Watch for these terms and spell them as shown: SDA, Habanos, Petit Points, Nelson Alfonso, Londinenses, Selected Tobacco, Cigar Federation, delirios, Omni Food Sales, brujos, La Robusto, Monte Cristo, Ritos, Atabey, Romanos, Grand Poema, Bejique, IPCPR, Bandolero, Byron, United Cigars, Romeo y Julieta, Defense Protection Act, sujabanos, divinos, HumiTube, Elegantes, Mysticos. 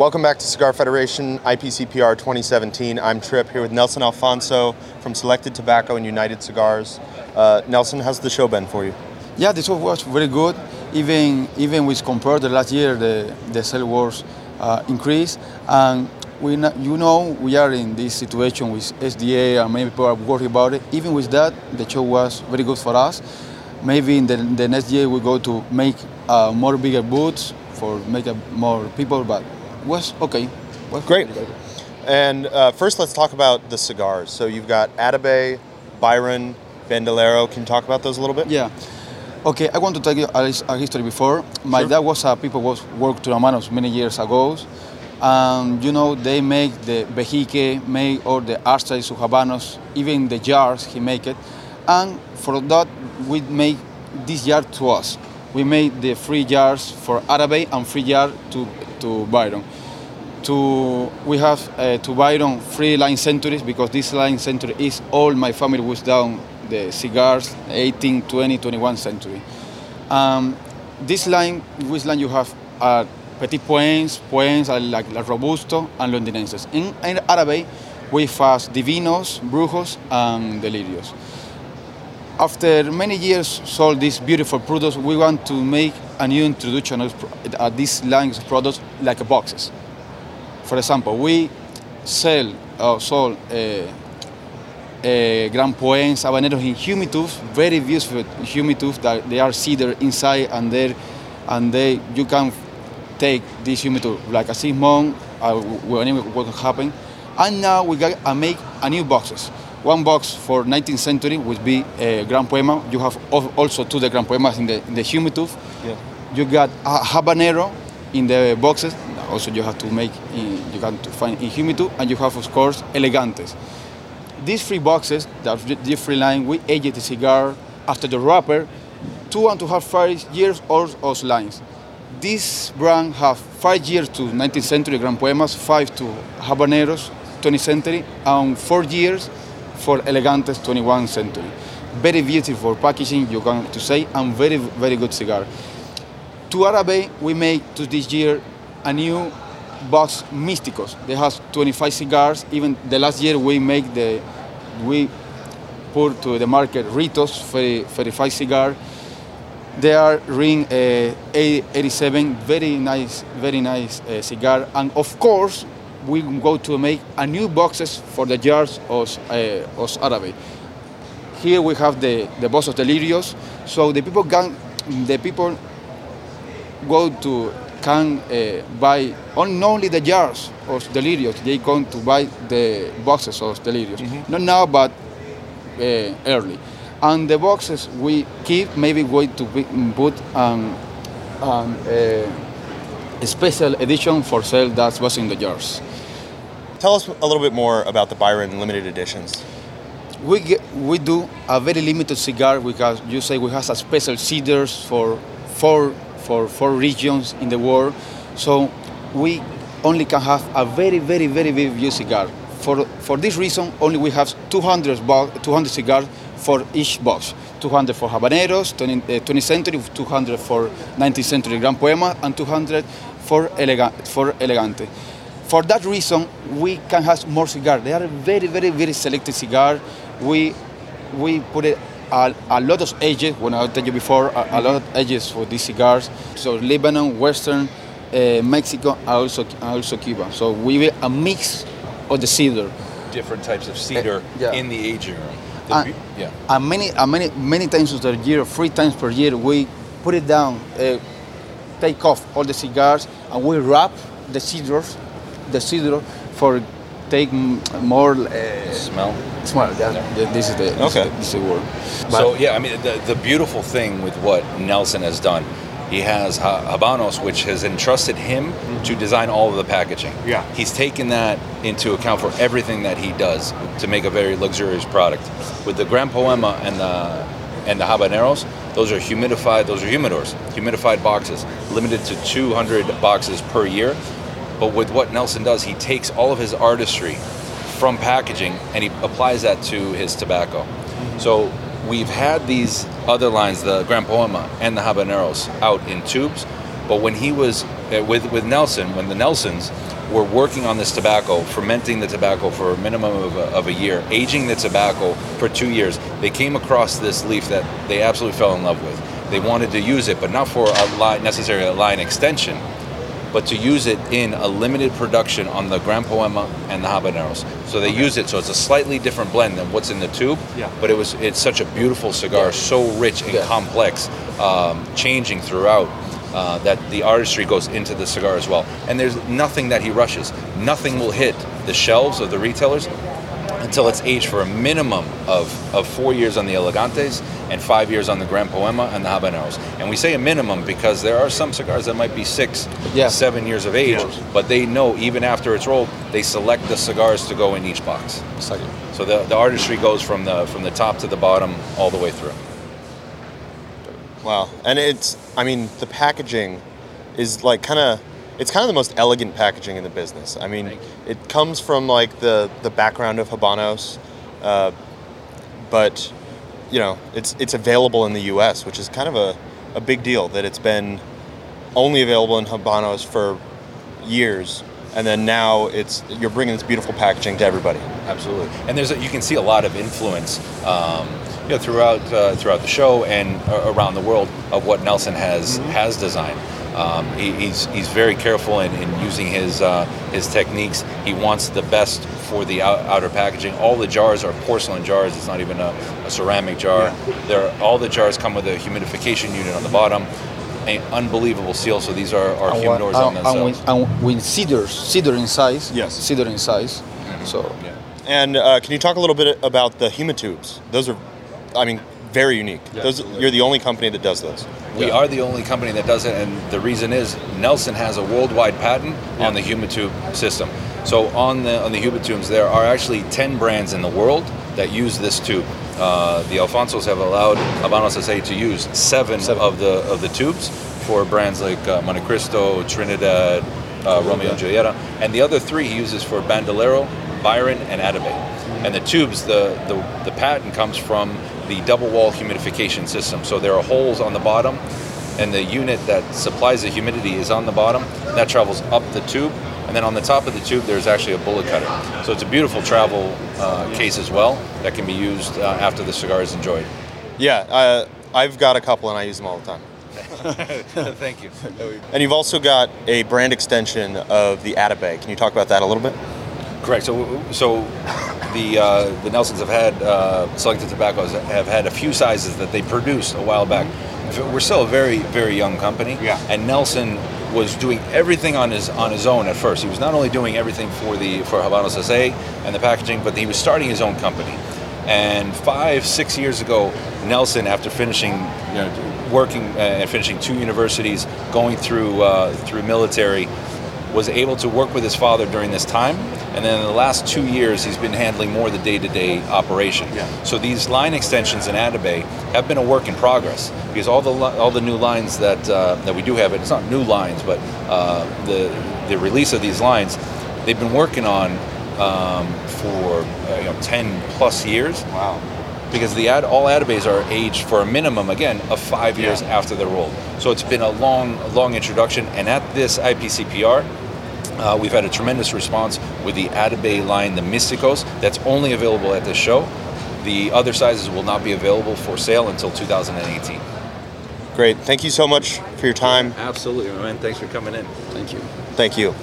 Welcome back to Cigar Federation IPCPR 2017. I'm Tripp here with Nelson Alfonso from Selected Tobacco and United Cigars. Nelson, how's the show been for you? Yeah, the show was very good. Even with compared to last year, the sale was increased. And we are in this situation with SDA and many people are worried about it. Even with that, the show was very good for us. Maybe in the next year we go to make more bigger booths for make more people, but was okay. Was great. And first let's talk about the cigars. So you've got Atabey, Byron, Bandolero. Can you talk about those a little bit? Yeah. Okay, I want to tell you a history before. My dad was a people who worked to Romanos many years ago. You know, they make the Bejique, make all the arches, sujabanos, even the jars he make it. And for that, we make this jar to us. We made the 3 jars for Atabey and 3 jars to Byron. We have to Byron 3 line centuries, because this line century is all my family was down the cigars, 18, 20, 21 century. This line, which line you have Petit Points are like La Robusto and Londinenses. In Atabey, we have divinos, brujos, and delirios. After many years sold these beautiful products, we want to make a new introduction of these lines of products like boxes. For example, we sold Grand Poems, habaneros in HumiTube, very beautiful HumiTube, that they are cedar inside and you can take this HumiTube like a 6 month, what happened. And now we got to make a new boxes. One box for 19th century would be a Grand Poema. You have also 2 the Grand Poemas in the HumiTube. Yeah. You got a habanero in the boxes. Also you have to make, you can find in HumiTube. And you have, of course, Elegantes. These 3 boxes, the 3 line, we aged the cigar after the wrapper, 2.5 years old of lines. This brand have 5 years to 19th century Grand Poemas, 5 to habaneros, 20th century, and 4 years for Elegantes, 21st century. Very beautiful packaging, you can to say, and very, very good cigar. To Atabey, we made to this year a new box, Mysticos. They have 25 cigars. Even the last year we put to the market Ritos, 35 cigar. They are ring 87, very nice cigar. And of course, we go to make a new boxes for the jars of Atabey. Here we have the box of delirios, so the people go to can buy not only the jars of delirios. They going to buy the boxes of delirios, not now but early. And the boxes we keep, maybe going to put a special edition for sale that was in the jars. Tell us a little bit more about the Byron limited editions. We do a very limited cigar because you say we have a special cedars for four regions in the world, so we only can have a very big view cigar. For this reason, only we have 200 cigars for each box. 200 for habaneros, 20th century, 200 for 19th century Grand Poema, and 200 for Elegante. For that reason, we can have more cigars. They are very selected cigars. We put it a lot of ages, when I told you before, a lot of ages for these cigars. So Lebanon, Western, Mexico, and also Cuba. So we will a mix of the cedar. Different types of cedar in the aging room. And many times of the year, 3 times per year, we put it down, take off all the cigars, and we wrap the cedar for take more smell. Smell, yeah. This is the word. So yeah, I mean the beautiful thing with what Nelson has done, he has Habanos, which has entrusted him to design all of the packaging. Yeah, he's taken that into account for everything that he does to make a very luxurious product. With the Gran Poema and the Habaneros, those are humidified. Those are humidors, humidified boxes, limited to 200 boxes per year. But with what Nelson does, he takes all of his artistry from packaging and he applies that to his tobacco. So we've had these other lines, the Grand Poema and the Habaneros, out in tubes, but when he was with Nelson, when the Nelsons were working on this tobacco, fermenting the tobacco for a minimum of a year, aging the tobacco for 2 years, they came across this leaf that they absolutely fell in love with. They wanted to use it, but not for a line, necessarily a line extension, but to use it in a limited production on the Grand Poema and the Habaneros. So they use it, so it's a slightly different blend than what's in the tube, but it's such a beautiful cigar, so rich and complex, changing throughout, that the artistry goes into the cigar as well. And there's nothing that he rushes. Nothing will hit the shelves of the retailers until it's aged for a minimum of 4 years on the Elegantes and 5 years on the Grand Poema and the Habaneros. And we say a minimum because there are some cigars that might be 6, 7 years of age, but they know even after it's rolled, they select the cigars to go in each box. So the artistry goes from the top to the bottom all the way through. Wow. And it's, I mean, the packaging is like it's kind of the most elegant packaging in the business. I mean, it comes from like the background of Habanos, but you know, it's available in the US, which is kind of a big deal that it's been only available in Habanos for years. And then now you're bringing this beautiful packaging to everybody. Absolutely. And you can see a lot of influence, throughout the show and around the world of what Nelson has designed. He's very careful in using his techniques. He wants the best for the outer packaging. All the jars are porcelain jars. It's not even a ceramic jar. All the jars come with a humidification unit on the bottom. An unbelievable seal. So these are humidors on themselves. And with cedar in size. Yes. Cedar in size. Mm-hmm. So. Yeah. And can you talk a little bit about the HumiTubes? Those are, I mean, very unique. Yeah, you're the only company that does those. We are the only company that does it, and the reason is Nelson has a worldwide patent on the HumiTube system. So on the HumiTubes, there are actually 10 brands in the world that use this tube. The Alfonsos have allowed Habanos S.A. to use seven of the tubes for brands like Monte Cristo, Trinidad, Romeo and Julieta, and the other three he uses for Bandolero, Byron, and Atabey. And the tubes, the patent comes from the double wall humidification system. So there are holes on the bottom, and the unit that supplies the humidity is on the bottom. That travels up the tube, and then on the top of the tube there's actually a bullet cutter. So it's a beautiful travel case as well that can be used after the cigar is enjoyed. I've got a couple and I use them all the time. Thank you. And you've also got a brand extension of the Atabey. Can you talk about that a little bit? Correct. So the Nelsons have had Selected Tobaccos have had a few sizes that they produced a while back. We're still a very, very young company. And Nelson was doing everything on his own at first. He was not only doing everything for Habanos S.A. and the packaging, but he was starting his own company. And 5-6 years ago, Nelson, after finishing working and finishing 2 universities, going through military, was able to work with his father during this time, and then in the last 2 years he's been handling more of the day-to-day operation. So these line extensions in Atabey have been a work in progress, because all the new lines that we do have, and it's not new lines, but the release of these lines they've been working on for 10 plus years. Wow. Because all Atabeys are aged for a minimum, again, of 5 years after they're rolled. So it's been a long introduction. And at this IPCPR, we've had a tremendous response with the Atabey line, the Mysticos, that's only available at this show. The other sizes will not be available for sale until 2018. Great. Thank you so much for your time. Absolutely, man. Thanks for coming in. Thank you.